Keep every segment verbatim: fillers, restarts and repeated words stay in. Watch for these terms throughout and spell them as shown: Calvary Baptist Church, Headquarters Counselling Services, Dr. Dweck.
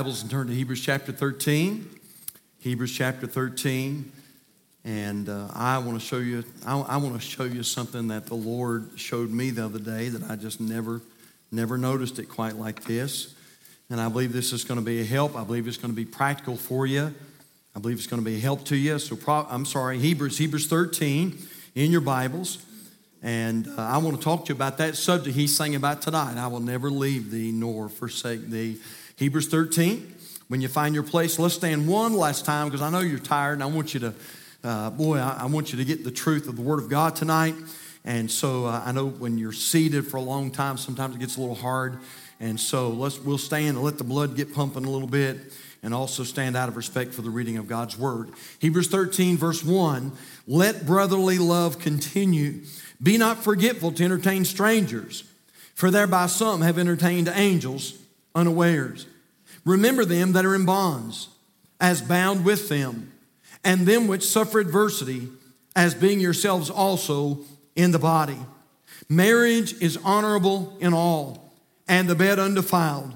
Bibles and turn to Hebrews chapter thirteen, Hebrews chapter thirteen, and uh, I want to show you. I, I want to show you something that the Lord showed me the other day that I just never, never noticed it quite like this. And I believe this is going to be a help. I believe it's going to be practical for you. I believe it's going to be a help to you. So pro- I'm sorry, Hebrews, Hebrews thirteen in your Bibles, and uh, I want to talk to you about that subject he sang about tonight. I will never leave thee nor forsake thee. Hebrews thirteen, when you find your place, let's stand one last time because I know you're tired and I want you to, uh, boy, I, I want you to get the truth of the Word of God tonight. And so uh, I know when you're seated for a long time, sometimes it gets a little hard. And so let's we'll stand and let the blood get pumping a little bit and also stand out of respect for the reading of God's Word. Hebrews thirteen, verse one, let brotherly love continue. Be not forgetful to entertain strangers, for thereby some have entertained angels unawares. Remember them that are in bonds, as bound with them, and them which suffer adversity, as being yourselves also in the body. Marriage is honorable in all, and the bed undefiled.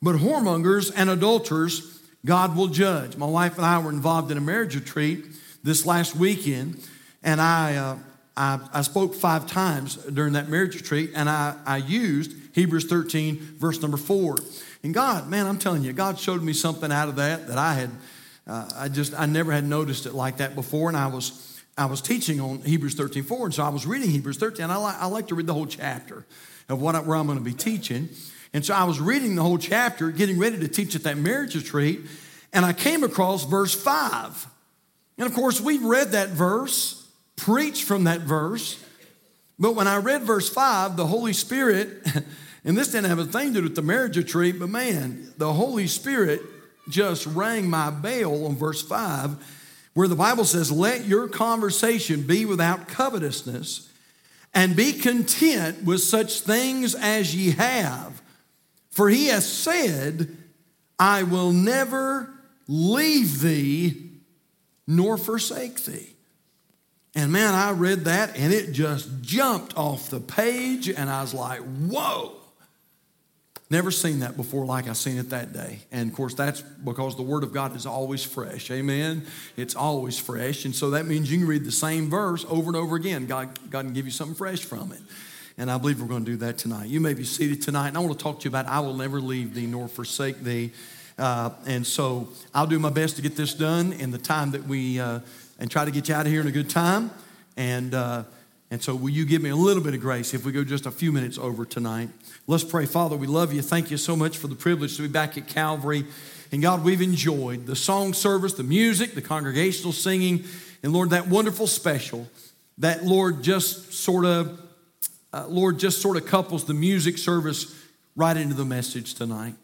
But whoremongers and adulterers God will judge. My wife and I were involved in a marriage retreat this last weekend, and I uh, I, I spoke five times during that marriage retreat, and I, I used Hebrews thirteen, verse number four. And God, man, I'm telling you, God showed me something out of that that I had, uh, I just, I never had noticed it like that before. And I was, I was teaching on Hebrews thirteen, four, and so I was reading Hebrews thirteen. I like, I like to read the whole chapter of what I, where I'm going to be teaching. And so I was reading the whole chapter, getting ready to teach at that marriage retreat, and I came across verse five. And of course, we've read that verse, preached from that verse, but when I read verse five, the Holy Spirit, and this didn't have a thing to do with the marriage retreat, but man, the Holy Spirit just rang my bell on verse five, where the Bible says, let your conversation be without covetousness, and be content with such things as ye have. For he has said, I will never leave thee nor forsake thee. And man, I read that and it just jumped off the page and I was like, whoa. Never seen that before like I seen it that day. And of course, that's because the Word of God is always fresh, amen? It's always fresh. And so that means you can read the same verse over and over again. God, God can give you something fresh from it. And I believe we're going to do that tonight. You may be seated tonight, and I want to talk to you about I will never leave thee nor forsake thee. Uh, and so I'll do my best to get this done in the time that we... Uh, and try to get you out of here in a good time. And uh, and so will you give me a little bit of grace if we go just a few minutes over tonight? Let's pray. Father, we love you. Thank you so much for the privilege to be back at Calvary. And God, we've enjoyed the song service, the music, the congregational singing, and Lord, that wonderful special that Lord just sort of, uh, Lord, just sort of couples the music service right into the message tonight.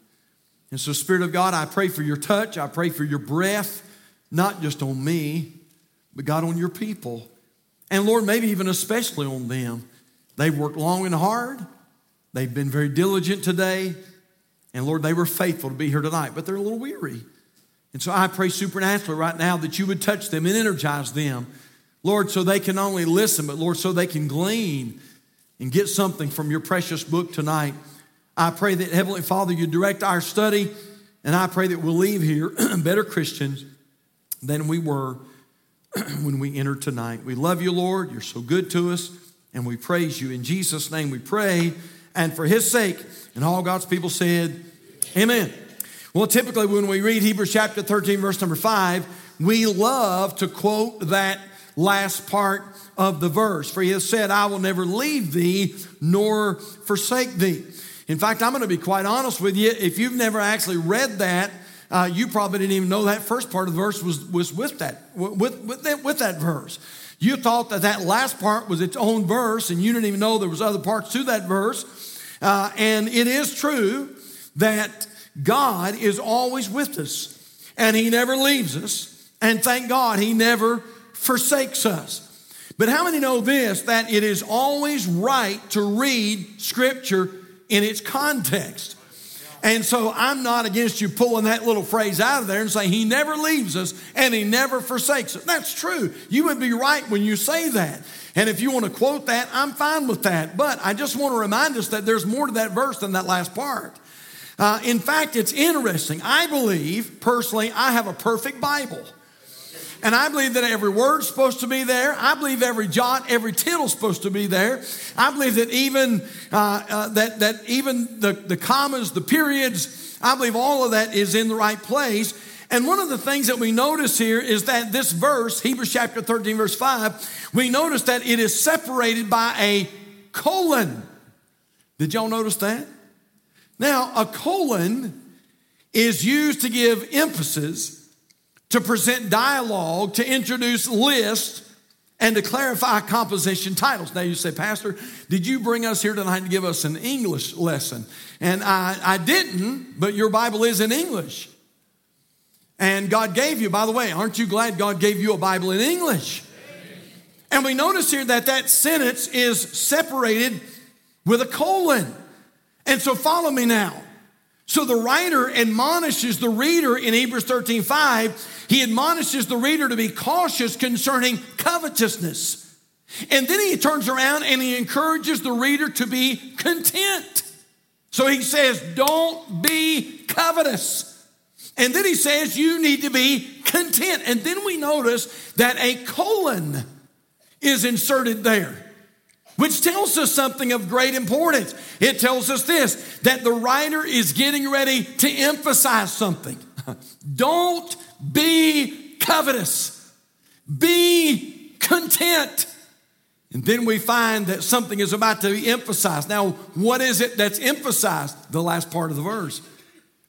And so, Spirit of God, I pray for your touch. I pray for your breath, not just on me, but God, on your people. And Lord, maybe even especially on them. They've worked long and hard. They've been very diligent today. And Lord, they were faithful to be here tonight, but they're a little weary. And so I pray supernaturally right now that you would touch them and energize them, Lord, so they can not only listen, but Lord, so they can glean and get something from your precious book tonight. I pray that, Heavenly Father, you direct our study, and I pray that we'll leave here better Christians than we were when we enter tonight. We love you, Lord. You're so good to us, and we praise you. In Jesus' name we pray, and for his sake, and all God's people said, amen. Well, typically when we read Hebrews chapter thirteen, verse number five, we love to quote that last part of the verse. For he has said, I will never leave thee nor forsake thee. In fact, I'm going to be quite honest with you. If you've never actually read that, Uh, you probably didn't even know that first part of the verse was, was with that with, with that with that verse. You thought that that last part was its own verse, and you didn't even know there was other parts to that verse. Uh, and it is true that God is always with us, and he never leaves us, and thank God he never forsakes us. But how many know this, that it is always right to read Scripture in its context? And so I'm not against you pulling that little phrase out of there and saying he never leaves us and he never forsakes us. That's true. You would be right when you say that. And if you want to quote that, I'm fine with that. But I just want to remind us that there's more to that verse than that last part. Uh, in fact, it's interesting. I believe, personally, I have a perfect Bible. And I believe that every word's supposed to be there. I believe every jot, every tittle's supposed to be there. I believe that even uh, uh, that that even the, the commas, the periods, I believe all of that is in the right place. And one of the things that we notice here is that this verse, Hebrews chapter thirteen, verse five, we notice that it is separated by a colon. Did y'all notice that? Now, a colon is used to give emphasis, to present dialogue, to introduce lists, and to clarify composition titles. Now you say, Pastor, did you bring us here tonight to give us an English lesson? And I, I didn't, but your Bible is in English. And God gave you, by the way, aren't you glad God gave you a Bible in English? Amen. And we notice here that that sentence is separated with a colon. And so follow me now. So the writer admonishes the reader in Hebrews thirteen five. He admonishes the reader to be cautious concerning covetousness. And then he turns around and he encourages the reader to be content. So he says, don't be covetous. And then he says, you need to be content. And then we notice that a colon is inserted there, which tells us something of great importance. It tells us this, that the writer is getting ready to emphasize something. Don't be covetous. Be content. And then we find that something is about to be emphasized. Now, what is it that's emphasized? The last part of the verse.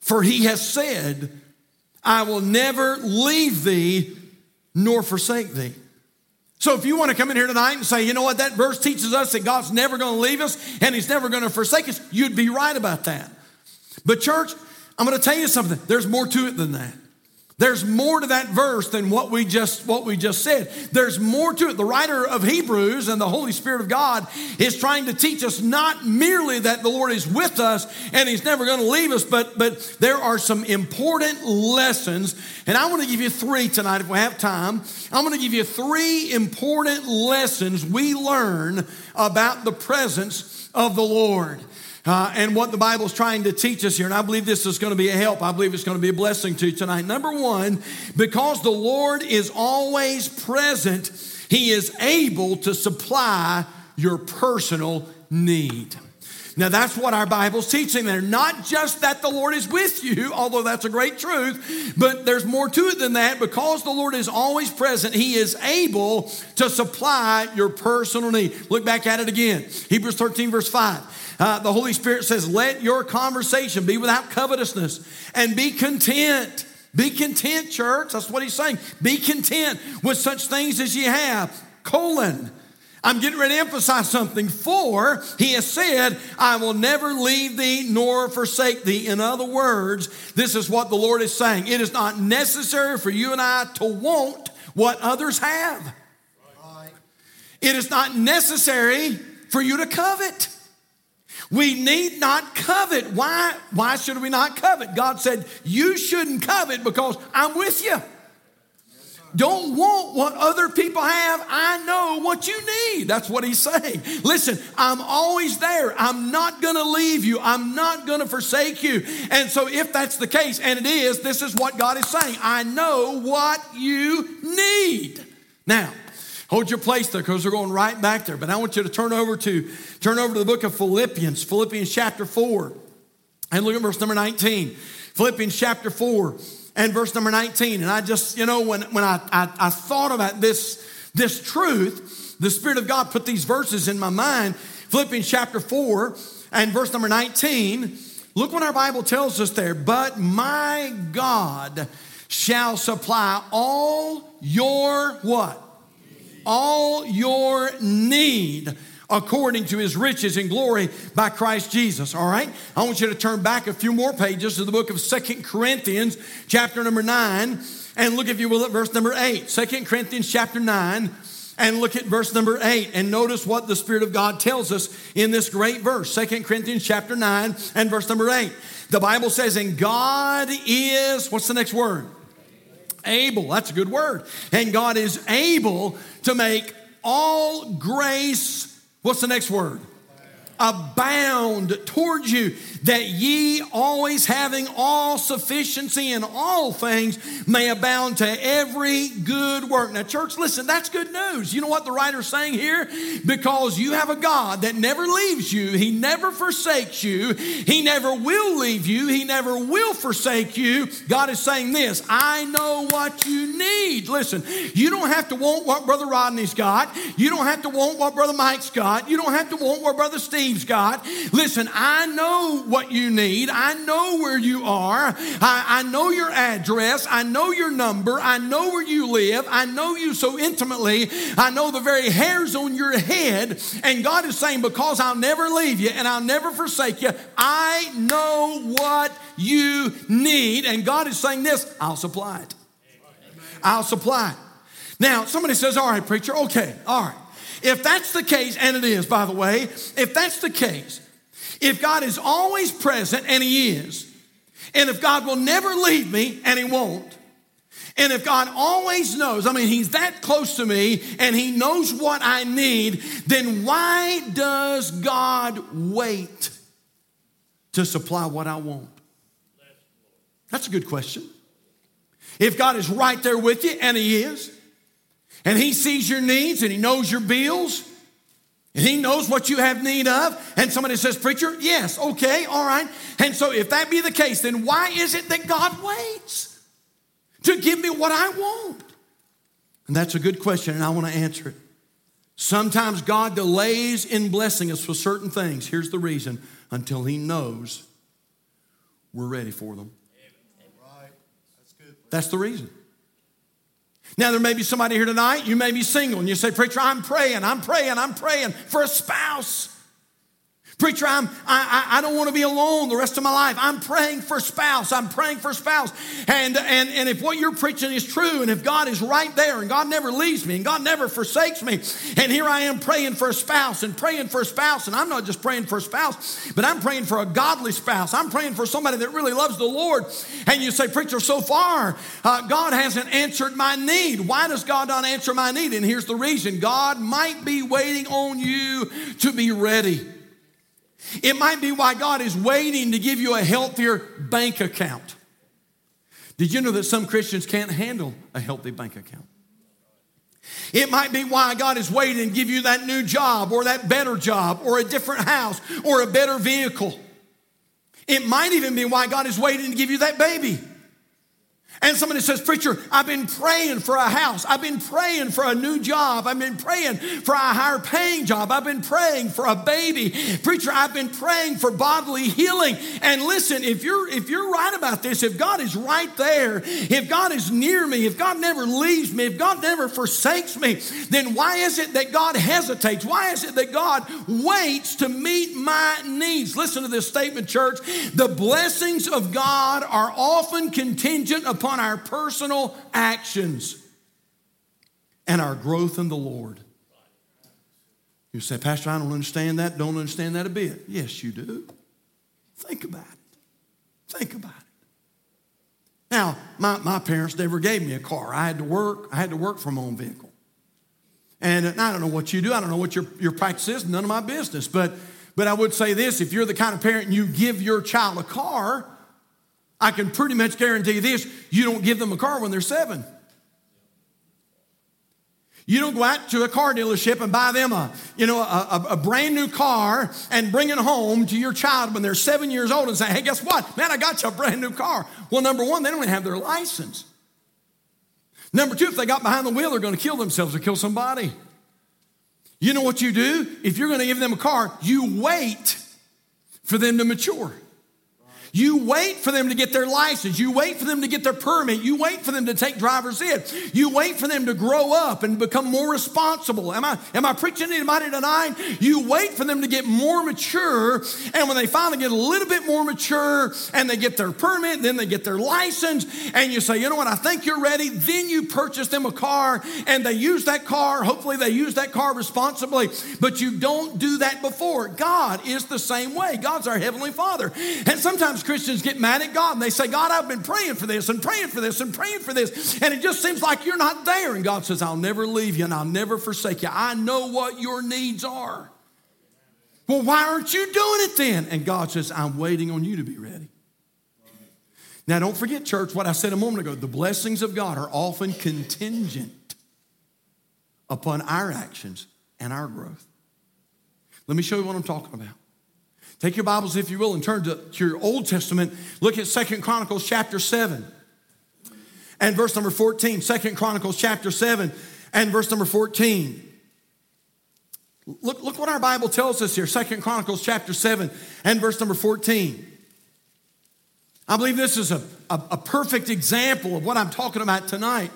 For he has said, I will never leave thee nor forsake thee. So if you want to come in here tonight and say, you know what, that verse teaches us that God's never going to leave us and he's never going to forsake us, you'd be right about that. But church, I'm going to tell you something. There's more to it than that. There's more to that verse than what we just what we just said. There's more to it. The writer of Hebrews and the Holy Spirit of God is trying to teach us not merely that the Lord is with us and he's never going to leave us, but, but there are some important lessons. And I want to give you three tonight if we have time. I'm going to give you three important lessons we learn about the presence of the Lord. Uh, and what the Bible's trying to teach us here. And I believe this is going to be a help. I believe it's going to be a blessing to you tonight. Number one, because the Lord is always present, he is able to supply your personal need. Now, that's what our Bible's teaching there. Not just that the Lord is with you, although that's a great truth, but there's more to it than that. Because the Lord is always present, he is able to supply your personal need. Look back at it again. Hebrews thirteen, verse five. Uh, the Holy Spirit says, let your conversation be without covetousness and be content. Be content, church. That's what he's saying. Be content with such things as you have. Colon. I'm getting ready to emphasize something. For he has said, I will never leave thee nor forsake thee. In other words, this is what the Lord is saying. It is not necessary for you and I to want what others have. Right. It is not necessary for you to covet. We need not covet. Why? Why should we not covet? God said, you shouldn't covet because I'm with you. Don't want what other people have. I know what you need. That's what he's saying. Listen, I'm always there. I'm not going to leave you. I'm not going to forsake you. And so if that's the case, and it is, this is what God is saying. I know what you need. Now, hold your place there because we're going right back there. But I want you to turn over to, turn over to the book of Philippians, Philippians chapter four. And look at verse number nineteen. Philippians chapter four. And verse number nineteen, and I just, you know, when, when I, I, I thought about this, this truth, the Spirit of God put these verses in my mind. Philippians chapter four and verse number nineteen, look what our Bible tells us there. But my God shall supply all your what? All your need according to his riches and glory by Christ Jesus, all right? I want you to turn back a few more pages to the book of Second Corinthians, chapter number nine, and look, if you will, at verse number eight. Second Corinthians, chapter nine, and look at verse number eight, and notice what the Spirit of God tells us in this great verse. Second Corinthians, chapter nine, and verse number eight. The Bible says, and God is, what's the next word? Able, that's a good word. And God is able to make all grace. What's the next word? abound towards you, that ye always having all sufficiency in all things may abound to every good work. Now, church, listen, that's good news. You know what the writer's saying here? Because you have a God that never leaves you. He never forsakes you. He never will leave you. He never will forsake you. God is saying this, I know what you need. Listen, you don't have to want what Brother Rodney's got. You don't have to want what Brother Mike's got. You don't have to want what Brother Steve's got. Listen, I know what What you need. I know where you are. I, I know your address. I know your number. I know where you live. I know you so intimately. I know the very hairs on your head. And God is saying, because I'll never leave you and I'll never forsake you, I know what you need. And God is saying this, I'll supply it. I'll supply it. Now, somebody says, all right, preacher, okay, all right. If that's the case, and it is, by the way, if that's the case, if God is always present, and he is, and if God will never leave me, and he won't, and if God always knows, I mean, he's that close to me, and he knows what I need, then why does God wait to supply what I want? That's a good question. If God is right there with you, and he is, and he sees your needs, and he knows your bills, and he knows what you have need of. And somebody says, preacher, yes, okay, all right. And so if that be the case, then why is it that God waits to give me what I want? And that's a good question, and I want to answer it. Sometimes God delays in blessing us for certain things. Here's the reason. Until he knows we're ready for them. Right. That's good. That's the reason. Now, there may be somebody here tonight, you may be single, and you say, preacher, I'm praying, I'm praying, I'm praying for a spouse. Preacher, I'm, I, I don't want to be alone the rest of my life. I'm praying for a spouse, I'm praying for a spouse. And, and, and if what you're preaching is true, and if God is right there, and God never leaves me, and God never forsakes me, and here I am praying for a spouse, and praying for a spouse, and I'm not just praying for a spouse, but I'm praying for a godly spouse. I'm praying for somebody that really loves the Lord. And you say, preacher, so far, uh, God hasn't answered my need. Why does God not answer my need? And here's the reason. God might be waiting on you to be ready. It might be why God is waiting to give you a healthier bank account. Did you know that some Christians can't handle a healthy bank account? It might be why God is waiting to give you that new job or that better job or a different house or a better vehicle. It might even be why God is waiting to give you that baby. And somebody says, preacher, I've been praying for a house. I've been praying for a new job. I've been praying for a higher paying job. I've been praying for a baby. Preacher, I've been praying for bodily healing. And listen, if you're, if you're right about this, if God is right there, if God is near me, if God never leaves me, if God never forsakes me, then why is it that God hesitates? Why is it that God waits to meet my needs? Listen to this statement, church. The blessings of God are often contingent upon upon our personal actions and our growth in the Lord. You say, Pastor, I don't understand that. Don't understand that a bit. Yes, you do. Think about it. Think about it. Now, my, my parents never gave me a car. I had to work. I had to work for my own vehicle. And I don't know what you do. I don't know what your, your practice is. None of my business. But, but I would say this. If you're the kind of parent you give your child a car, I can pretty much guarantee this, you don't give them a car when they're seven. You don't go out to a car dealership and buy them a, you know, a, a brand new car and bring it home to your child when they're seven years old and say, hey, guess what? Man, I got you a brand new car. Well, number one, they don't even have their license. Number two, if they got behind the wheel, they're going to kill themselves or kill somebody. You know what you do? If you're going to give them a car, you wait for them to mature. You wait for them to get their license. You wait for them to get their permit. You wait for them to take driver's ed. You wait for them to grow up and become more responsible. Am I, am I preaching to anybody tonight? You wait for them to get more mature. And when they finally get a little bit more mature and they get their permit, then they get their license. And you say, you know what? I think you're ready. Then you purchase them a car and they use that car. Hopefully they use that car responsibly. But you don't do that before. God is the same way. God's our Heavenly Father. And sometimes Christians get mad at God and they say, God, I've been praying for this and praying for this and praying for this, and it just seems like you're not there. And God says, I'll never leave you and I'll never forsake you. I know what your needs are. Well, why aren't you doing it then? And God says, I'm waiting on you to be ready. Now, don't forget, church, what I said a moment ago. The blessings of God are often contingent upon our actions and our growth. Let me show you what I'm talking about. Take your Bibles, if you will, and turn to, to your Old Testament. Look at Second Chronicles chapter seven and verse number fourteen. Second Chronicles chapter seven and verse number fourteen. Look, look what our Bible tells us here. Second Chronicles chapter seven and verse number fourteen. I believe this is a, a, a perfect example of what I'm talking about tonight.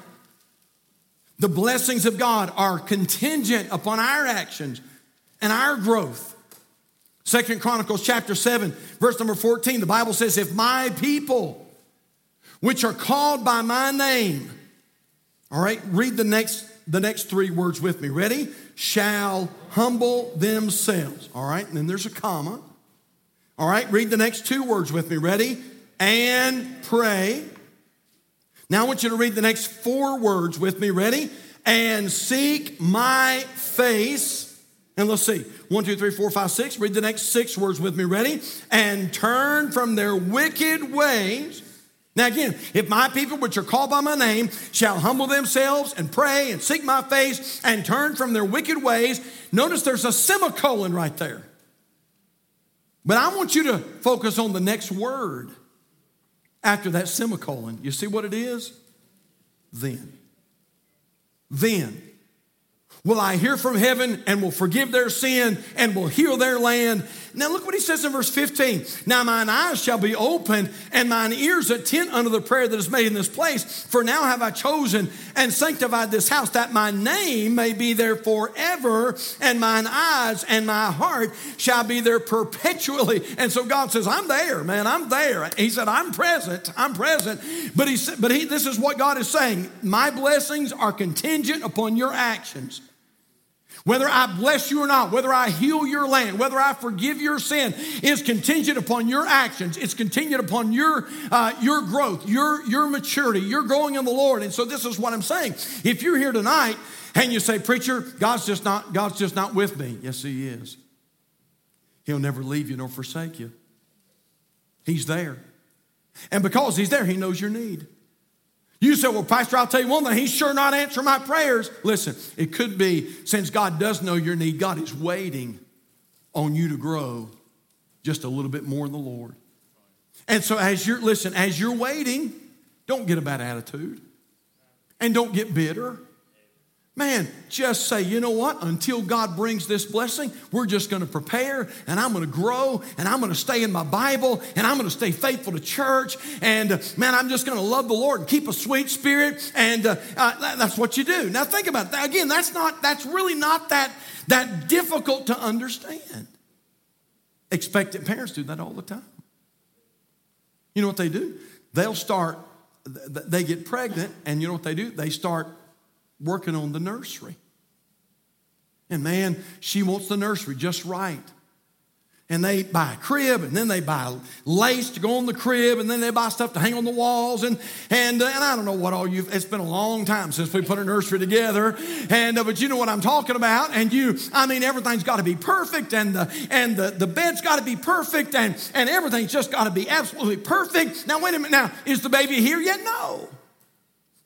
The blessings of God are contingent upon our actions and our growth. Second Chronicles chapter seven, verse number fourteen, the Bible says, if my people, which are called by my name, all right, read the next, the next three words with me. Ready? Shall humble themselves. All right, and then there's a comma. All right, read the next two words with me. Ready? And pray. Now I want you to read the next four words with me. Ready? And seek my face. And let's see. One, two, three, four, five, six. Read the next six words with me. Ready? And turn from their wicked ways. Now again, if my people, which are called by my name, shall humble themselves and pray and seek my face and turn from their wicked ways. Notice there's a semicolon right there. But I want you to focus on the next word after that semicolon. You see what it is? Then. Then. Will I hear from heaven and will forgive their sin and will heal their land. Now look what he says in verse fifteen. Now mine eyes shall be opened and mine ears attend unto the prayer that is made in this place. For now have I chosen and sanctified this house that my name may be there forever and mine eyes and my heart shall be there perpetually. And so God says, I'm there, man, I'm there. He said, I'm present, I'm present. But he said, but he, this is what God is saying. My blessings are contingent upon your actions. Whether I bless you or not, whether I heal your land, whether I forgive your sin is contingent upon your actions. It's contingent upon your uh, your growth, your, your maturity, your growing in the Lord. And so this is what I'm saying. If you're here tonight and you say, preacher, God's just not, God's just not with me. Yes, he is. He'll never leave you nor forsake you. He's there. And because he's there, he knows your need. You say, well, pastor, I'll tell you one thing. He's sure not answering my prayers. Listen, it could be since God does know your need, God is waiting on you to grow just a little bit more in the Lord. And so as you're, listen, as you're waiting, don't get a bad attitude and don't get bitter. Man, just say, you know what? Until God brings this blessing, we're just going to prepare and I'm going to grow and I'm going to stay in my Bible and I'm going to stay faithful to church. And uh, man, I'm just going to love the Lord and keep a sweet spirit. And uh, uh, that's what you do. Now think about that. Again, that's not, that's really not that, that difficult to understand. Expectant parents do that all the time. You know what they do? They'll start, they get pregnant and you know what they do? They start working on the nursery. And man, she wants the nursery just right. And they buy a crib, and then they buy lace to go on the crib, and then they buy stuff to hang on the walls, and and, and I don't know what all you, it's been a long time since we put a nursery together, and uh, but you know what I'm talking about, and you, I mean, everything's gotta be perfect, and the, and the, the bed's gotta be perfect, and, and everything's just gotta be absolutely perfect. Now, wait a minute, now, is the baby here yet? No.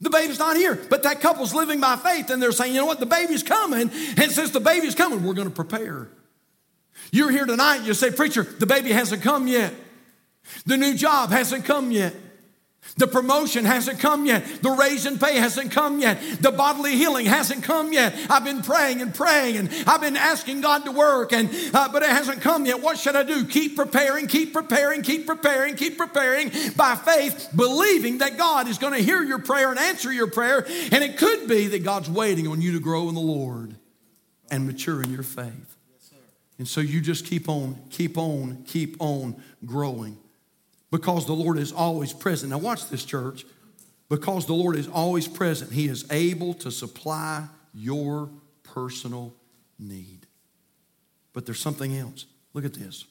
The baby's not here, but that couple's living by faith and they're saying, you know what, the baby's coming. And since the baby's coming, we're going to prepare. You're here tonight, you say, preacher, the baby hasn't come yet. The new job hasn't come yet. The promotion hasn't come yet. The raise in pay hasn't come yet. The bodily healing hasn't come yet. I've been praying and praying and I've been asking God to work, and uh, but it hasn't come yet. What should I do? Keep preparing, keep preparing, keep preparing, keep preparing by faith, believing that God is going to hear your prayer and answer your prayer. And it could be that God's waiting on you to grow in the Lord and mature in your faith. And so you just keep on, keep on, keep on growing. Because the Lord is always present. Now watch this, church. Because the Lord is always present, he is able to supply your personal need. But there's something else. Look at this.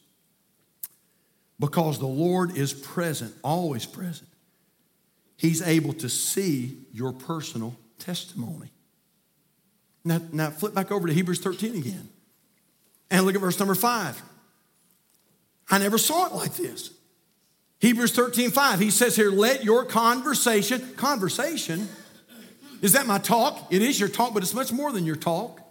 Because the Lord is present, always present, he's able to see your personal testimony. Now, now flip back over to Hebrews thirteen again. And look at verse number five. I never saw it like this. Hebrews thirteen five, he says here, let your conversation, conversation, is that my talk? It is your talk, but it's much more than your talk.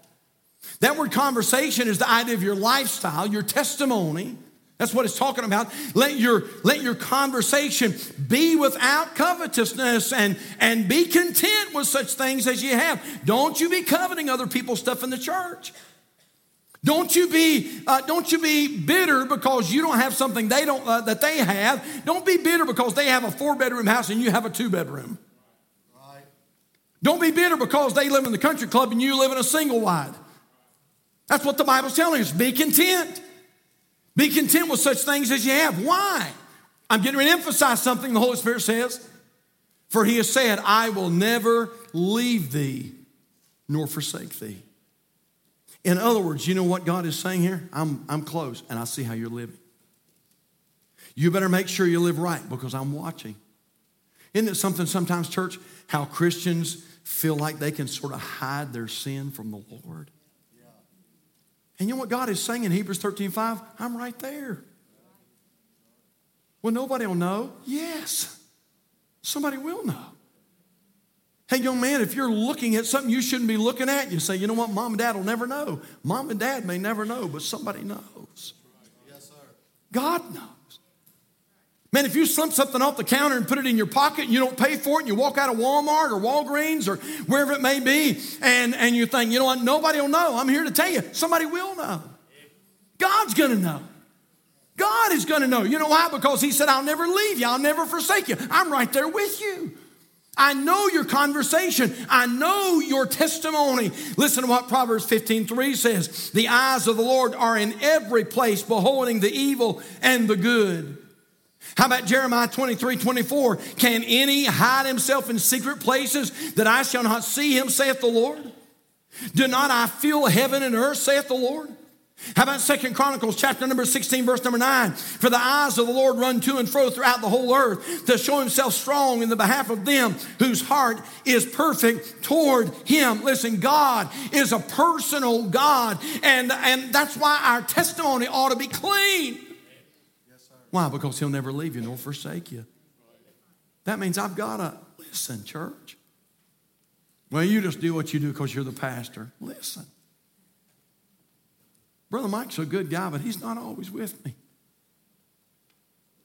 That word conversation is the idea of your lifestyle, your testimony. That's what it's talking about. Let your, let your conversation be without covetousness and, and be content with such things as you have. Don't you be coveting other people's stuff in the church. Don't you be uh, don't you be bitter because you don't have something they don't uh, that they have. Don't be bitter because they have a four-bedroom house and you have a two-bedroom. Right. Don't be bitter because they live in the country club and you live in a single-wide. That's what the Bible's telling us. Be content. Be content with such things as you have. Why? I'm getting ready to emphasize something the Holy Spirit says. For he has said, I will never leave thee nor forsake thee. In other words, you know what God is saying here? I'm, I'm close, and I see how you're living. You better make sure you live right because I'm watching. Isn't it something sometimes, church, how Christians feel like they can sort of hide their sin from the Lord? Yeah. And you know what God is saying in Hebrews thirteen five? I'm right there. Well, nobody will know. Yes, somebody will know. Hey, young man, if you're looking at something you shouldn't be looking at, you say, you know what, mom and dad will never know. Mom and dad may never know, but somebody knows. Yes, sir. God knows. Man, if you slump something off the counter and put it in your pocket and you don't pay for it and you walk out of Walmart or Walgreens or wherever it may be and, and you think, you know what, nobody will know. I'm here to tell you, somebody will know. God's going to know. God is going to know. You know why? Because he said, I'll never leave you. I'll never forsake you. I'm right there with you. I know your conversation. I know your testimony. Listen to what Proverbs fifteen three says. The eyes of the Lord are in every place, beholding the evil and the good. How about Jeremiah twenty-three twenty-four? Can any hide himself in secret places that I shall not see him, saith the Lord? Do not I fill heaven and earth, saith the Lord? How about Second Chronicles chapter number sixteen, verse number nine? For the eyes of the Lord run to and fro throughout the whole earth to show himself strong in the behalf of them whose heart is perfect toward him. Listen, God is a personal God, and, and that's why our testimony ought to be clean. Yes, sir. Why? Because he'll never leave you nor forsake you. That means I've got to listen, church. Well, you just do what you do because you're the pastor. Listen. Brother Mike's a good guy, but he's not always with me.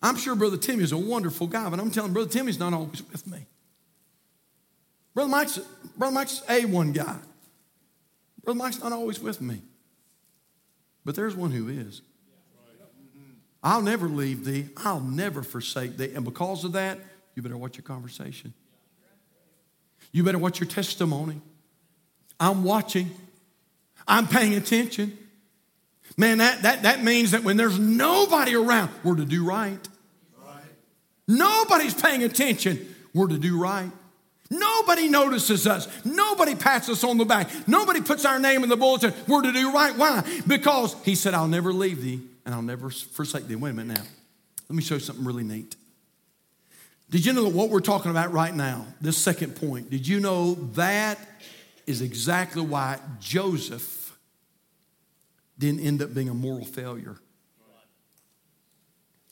I'm sure Brother Timmy's a wonderful guy, but I'm telling Brother Timmy's not always with me. Brother Mike's, Brother Mike's A one guy. Brother Mike's not always with me. But there's one who is. I'll never leave thee. I'll never forsake thee. And because of that, you better watch your conversation. You better watch your testimony. I'm watching. I'm paying attention. Man, that, that, that means that when there's nobody around, we're to do right. right. Nobody's paying attention, we're to do right. Nobody notices us. Nobody pats us on the back. Nobody puts our name in the bulletin. We're to do right. Why? Because he said, I'll never leave thee and I'll never forsake thee. Wait a minute now. Let me show you something really neat. Did you know that what we're talking about right now, this second point, did you know that is exactly why Joseph didn't end up being a moral failure?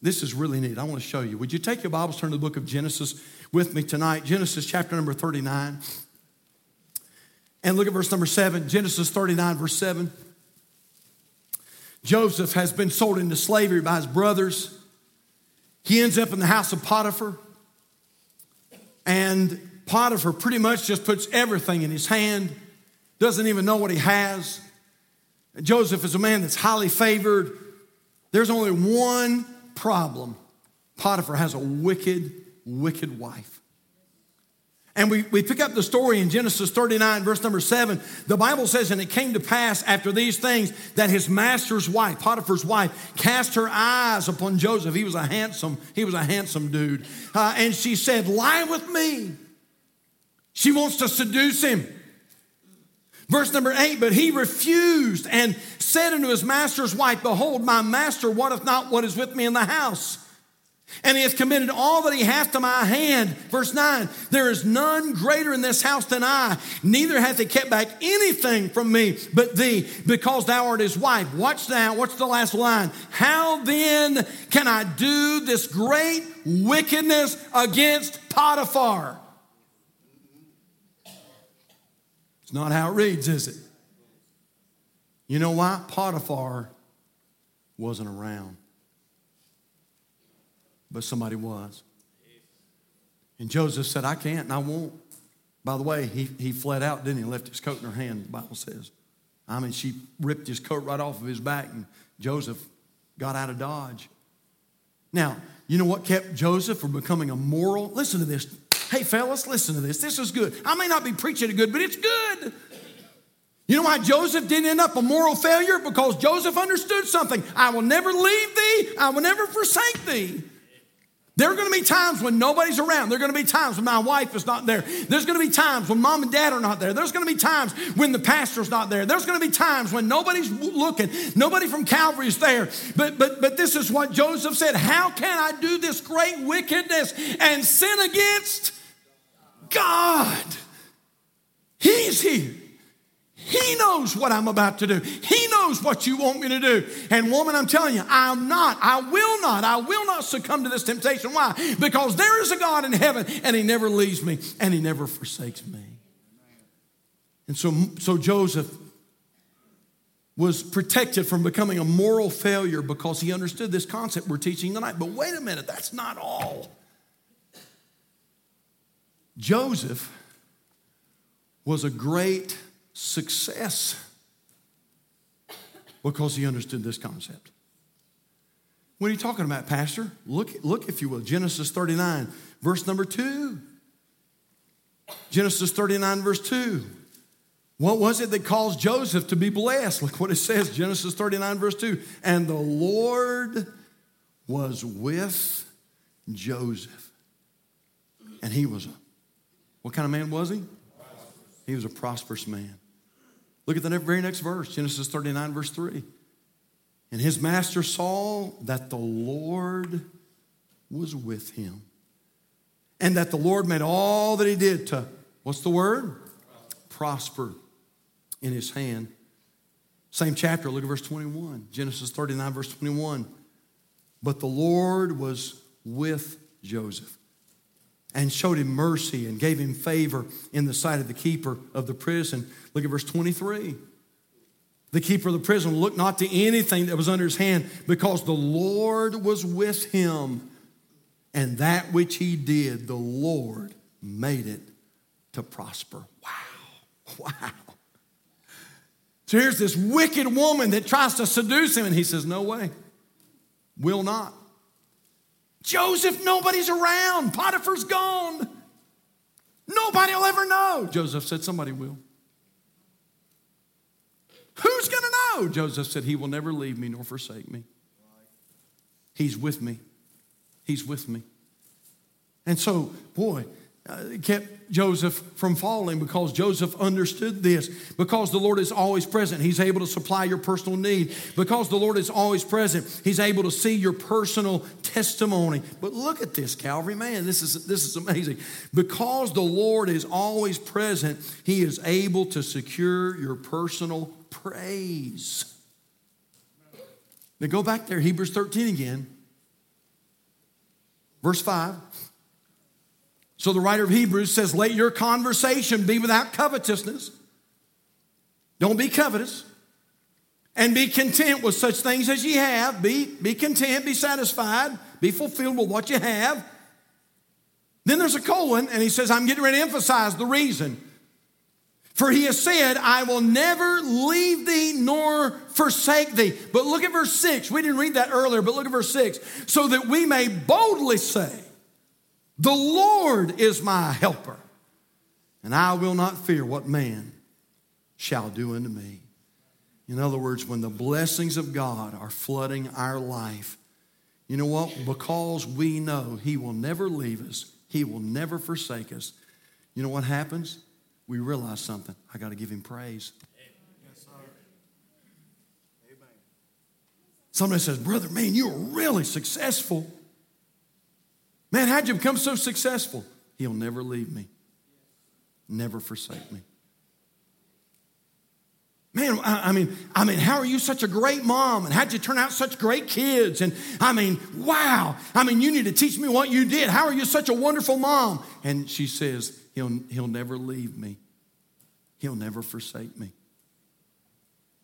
This is really neat. I want to show you. Would you take your Bibles, turn to the book of Genesis with me tonight? Genesis chapter number thirty-nine. And look at verse number seven. Genesis thirty-nine verse seven. Joseph has been sold into slavery by his brothers. He ends up in the house of Potiphar. And Potiphar pretty much just puts everything in his hand. Doesn't even know what he has. Joseph is a man that's highly favored. There's only one problem. Potiphar has a wicked, wicked wife. And we, we pick up the story in Genesis thirty-nine, verse number seven. The Bible says, and it came to pass after these things that his master's wife, Potiphar's wife, cast her eyes upon Joseph. He was a handsome, he was a handsome dude. Uh, and she said, lie with me. She wants to seduce him. Verse number eight, but he refused and said unto his master's wife, behold, my master wotteth not what is with me in the house. And he hath committed all that he hath to my hand. Verse nine, there is none greater in this house than I. Neither hath he kept back anything from me but thee, because thou art his wife. Watch now, what's the last line? How then can I do this great wickedness against Potiphar? It's not how it reads, is it? You know why? Potiphar wasn't around. But somebody was. And Joseph said, I can't and I won't. By the way, he, he fled out, didn't he? Left his coat in her hand, the Bible says. I mean, she ripped his coat right off of his back, and Joseph got out of Dodge. Now, you know what kept Joseph from becoming a moral? Listen to this. Hey, fellas, listen to this. This is good. I may not be preaching it good, but it's good. You know why Joseph didn't end up a moral failure? Because Joseph understood something. I will never leave thee. I will never forsake thee. There are going to be times when nobody's around. There are going to be times when my wife is not there. There's going to be times when mom and dad are not there. There's going to be times when the pastor's not there. There's going to be times when nobody's looking. Nobody from Calvary is there. But, but, but this is what Joseph said. How can I do this great wickedness and sin against God? He's here. He knows what I'm about to do. He knows what you want me to do. And woman, I'm telling you, I'm not, I will not, I will not succumb to this temptation. Why? Because there is a God in heaven, and he never leaves me, and he never forsakes me. And so, so Joseph was protected from becoming a moral failure because he understood this concept we're teaching tonight. But wait a minute, that's not all. Joseph was a great success because he understood this concept. What are you talking about, Pastor? Look, look, if you will, Genesis thirty-nine, verse number two. Genesis thirty-nine, verse two. What was it that caused Joseph to be blessed? Look what it says, Genesis thirty-nine, verse two. And the Lord was with Joseph. And he was a, what kind of man was he? He was a prosperous man. Look at the very next verse, Genesis thirty-nine, verse three. And his master saw that the Lord was with him, and that the Lord made all that he did to, what's the word? Prosper in his hand. Same chapter, look at verse twenty-one, Genesis thirty-nine, verse twenty-one. But the Lord was with Joseph, and showed him mercy and gave him favor in the sight of the keeper of the prison. Look at verse twenty-three. The keeper of the prison looked not to anything that was under his hand, because the Lord was with him, and that which he did, the Lord made it to prosper. Wow, wow. So here's this wicked woman that tries to seduce him, and he says, no way, will not. Joseph, nobody's around. Potiphar's gone. Nobody will ever know. Joseph said, somebody will. Who's going to know? Joseph said, he will never leave me nor forsake me. He's with me. He's with me. And so, boy, it kept Joseph from falling because Joseph understood this. Because the Lord is always present, he's able to supply your personal need. Because the Lord is always present, he's able to see your personal testimony. But look at this, Calvary. Man, this is, this is amazing. Because the Lord is always present, he is able to secure your personal praise. Now go back there, Hebrews thirteen again. Verse five. So the writer of Hebrews says, let your conversation be without covetousness. Don't be covetous. And be content with such things as ye have. Be, be content, be satisfied, be fulfilled with what you have. Then there's a colon, and he says, I'm getting ready to emphasize the reason. For he has said, I will never leave thee nor forsake thee. But look at verse six. We didn't read that earlier, but look at verse six. So that we may boldly say, the Lord is my helper, and I will not fear what man shall do unto me. In other words, when the blessings of God are flooding our life, you know what? Because we know he will never leave us, he will never forsake us. You know what happens? We realize something. I got to give him praise. Somebody says, brother, man, you were really successful. Man, how'd you become so successful? He'll never leave me, never forsake me. Man, I, I mean, I mean, how are you such a great mom? And how'd you turn out such great kids? And I mean, wow. I mean, you need to teach me what you did. How are you such a wonderful mom? And she says, he'll, he'll never leave me. He'll never forsake me.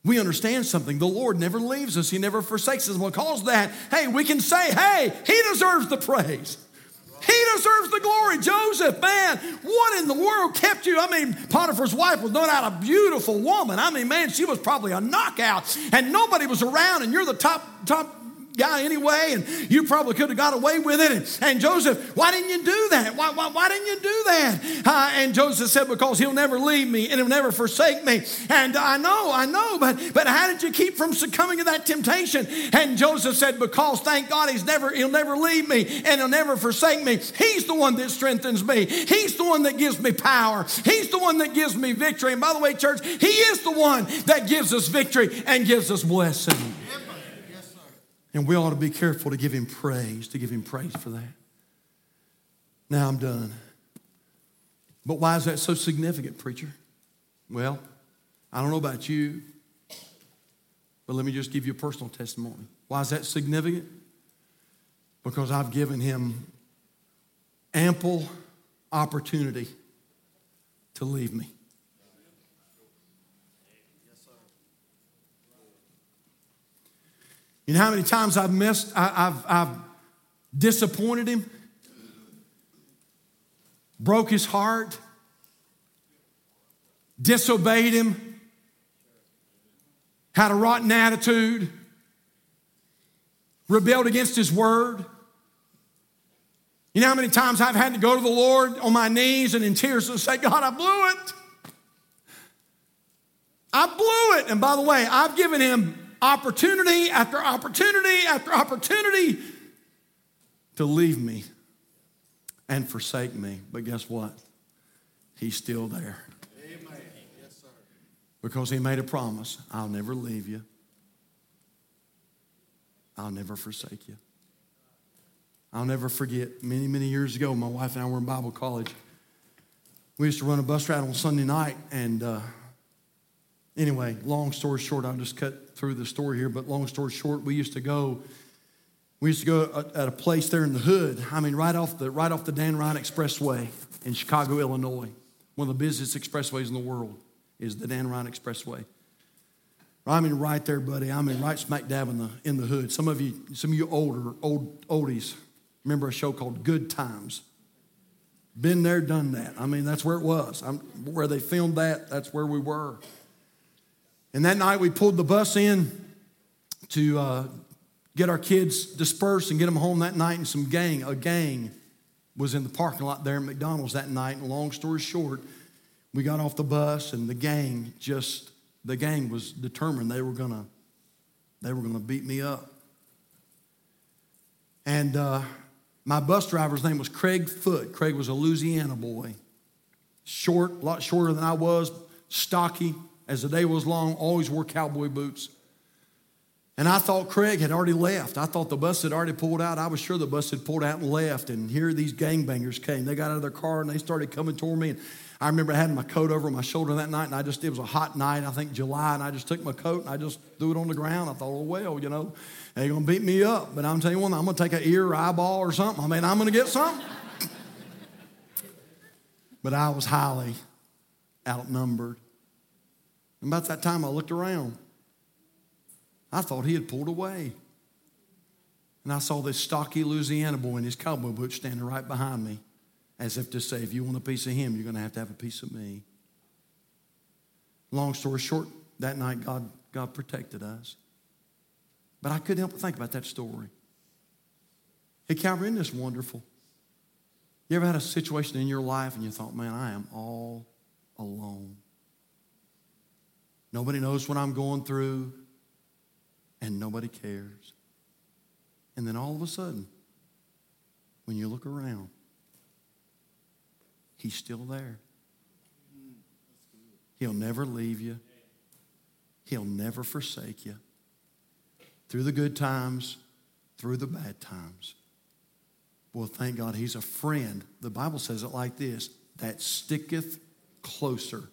We understand something. The Lord never leaves us. He never forsakes us. What caused that? Hey, we can say, hey, he deserves the praise. He deserves the glory. Joseph, man, what in the world kept you? I mean, Potiphar's wife was no doubt a beautiful woman. I mean, man, she was probably a knockout, and nobody was around, and you're the top top guy anyway, and you probably could have got away with it. And, and Joseph, why didn't you do that? Why, why, why didn't you do that? Uh, and Joseph said, because he'll never leave me, and he'll never forsake me. And I know, I know, but, but how did you keep from succumbing to that temptation? And Joseph said, because thank God he's never, he'll never leave me, and he'll never forsake me. He's the one that strengthens me. He's the one that gives me power. He's the one that gives me victory. And by the way, church, he is the one that gives us victory and gives us blessing. And we ought to be careful to give him praise, to give him praise for that. Now I'm done. But why is that so significant, preacher? Well, I don't know about you, but let me just give you a personal testimony. Why is that significant? Because I've given him ample opportunity to leave me. You know how many times I've missed, I, I've, I've disappointed him, broke his heart, disobeyed him, had a rotten attitude, rebelled against his word. You know how many times I've had to go to the Lord on my knees and in tears and say, God, I blew it. I blew it. And by the way, I've given him opportunity after opportunity after opportunity to leave me and forsake me. But guess what? He's still there. Amen. Yes, sir. Because he made a promise. I'll never leave you. I'll never forsake you. I'll never forget many, many years ago, my wife and I were in Bible college. We used to run a bus ride on Sunday night, and uh, anyway, long story short, I'll just cut through the story here, but long story short, we used to go, we used to go at a place there in the hood. I mean, right off the right off the Dan Ryan Expressway in Chicago, Illinois. One of the busiest expressways in the world is the Dan Ryan Expressway. I mean, right there, buddy. I mean, right smack dab in the in the hood. Some of you, some of you older, old oldies, remember a show called Good Times. Been there, done that. I mean, that's where it was. I'm, where they filmed that, that's where we were. And that night we pulled the bus in to uh, get our kids dispersed and get them home that night. And some gang, a gang was in the parking lot there at McDonald's that night. And long story short, we got off the bus and the gang just, the gang was determined they were gonna, they were gonna beat me up. And uh, my bus driver's name was Craig Foote. Craig was a Louisiana boy. Short, a lot shorter than I was, stocky. As the day was long, always wore cowboy boots. And I thought Craig had already left. I thought the bus had already pulled out. I was sure the bus had pulled out and left. And here these gangbangers came. They got out of their car and they started coming toward me. And I remember I had my coat over my shoulder that night. And I just, it was a hot night, I think July. And I just took my coat and I just threw it on the ground. I thought, oh, well, you know, they're going to beat me up. But I'm telling you one, I'm going to take an ear or eyeball or something. I mean, I'm going to get something. But I was highly outnumbered. And about that time, I looked around. I thought he had pulled away. And I saw this stocky Louisiana boy in his cowboy boots standing right behind me, as if to say, if you want a piece of him, you're going to have to have a piece of me. Long story short, that night, God, God protected us. But I couldn't help but think about that story. Hey, Calvary, isn't this wonderful? You ever had a situation in your life and you thought, man, I am all alone. Nobody knows what I'm going through, and nobody cares. And then all of a sudden, when you look around, he's still there. He'll never leave you. He'll never forsake you. Through the good times, through the bad times, Well, thank God he's a friend. The Bible says it like this, that sticketh closer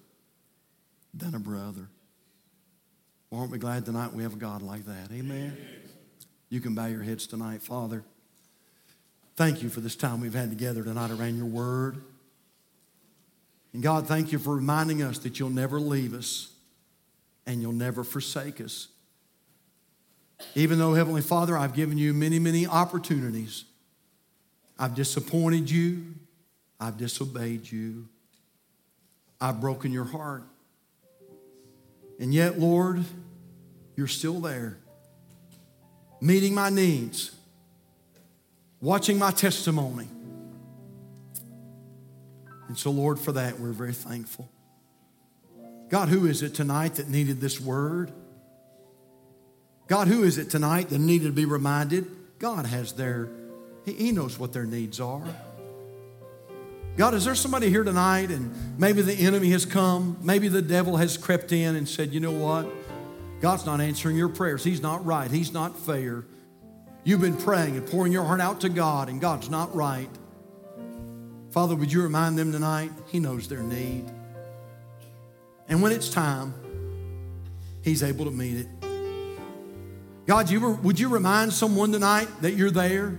than a brother. Well, aren't we glad tonight we have a God like that? Amen. Amen. You can bow your heads tonight. Father, thank you for this time we've had together tonight around your word. And God, thank you for reminding us that you'll never leave us and you'll never forsake us. Even though, Heavenly Father, I've given you many, many opportunities, I've disappointed you, I've disobeyed you, I've broken your heart. And yet, Lord, you're still there, meeting my needs, watching my testimony. And so, Lord, for that, we're very thankful. God, who is it tonight that needed this word? God, who is it tonight that needed to be reminded? God has their, he knows what their needs are. God, is there somebody here tonight and maybe the enemy has come, maybe the devil has crept in and said, you know what? God's not answering your prayers. He's not right. He's not fair. You've been praying and pouring your heart out to God, and God's not right. Father, would you remind them tonight? He knows their need. And when it's time, he's able to meet it. God, you were, would you remind someone tonight that you're there?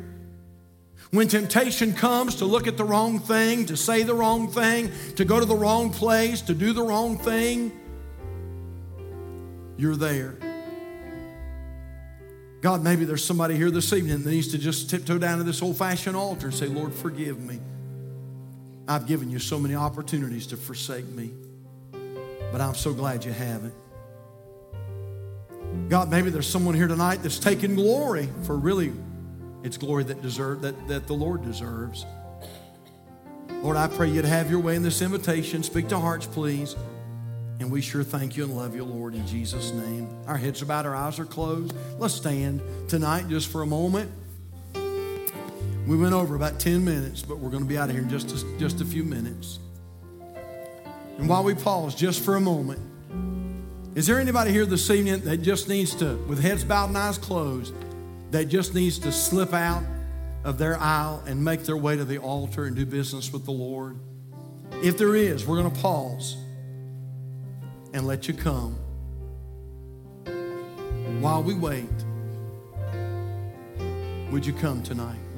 When temptation comes to look at the wrong thing, to say the wrong thing, to go to the wrong place, to do the wrong thing, you're there. God, maybe there's somebody here this evening that needs to just tiptoe down to this old-fashioned altar and say, Lord, forgive me. I've given you so many opportunities to forsake me, but I'm so glad you haven't. God, maybe there's someone here tonight that's taking glory for really it's glory that deserve, that, that the Lord deserves. Lord, I pray you'd have your way in this invitation. Speak to hearts, please. And we sure thank you and love you, Lord, in Jesus' name. Our heads are bowed, our eyes are closed. Let's stand tonight just for a moment. We went over about ten minutes, but we're going to be out of here in just a, just a few minutes. And while we pause just for a moment, is there anybody here this evening that just needs to, with heads bowed and eyes closed, that just needs to slip out of their aisle and make their way to the altar and do business with the Lord? If there is, we're going to pause and let you come while we wait. Would you come tonight?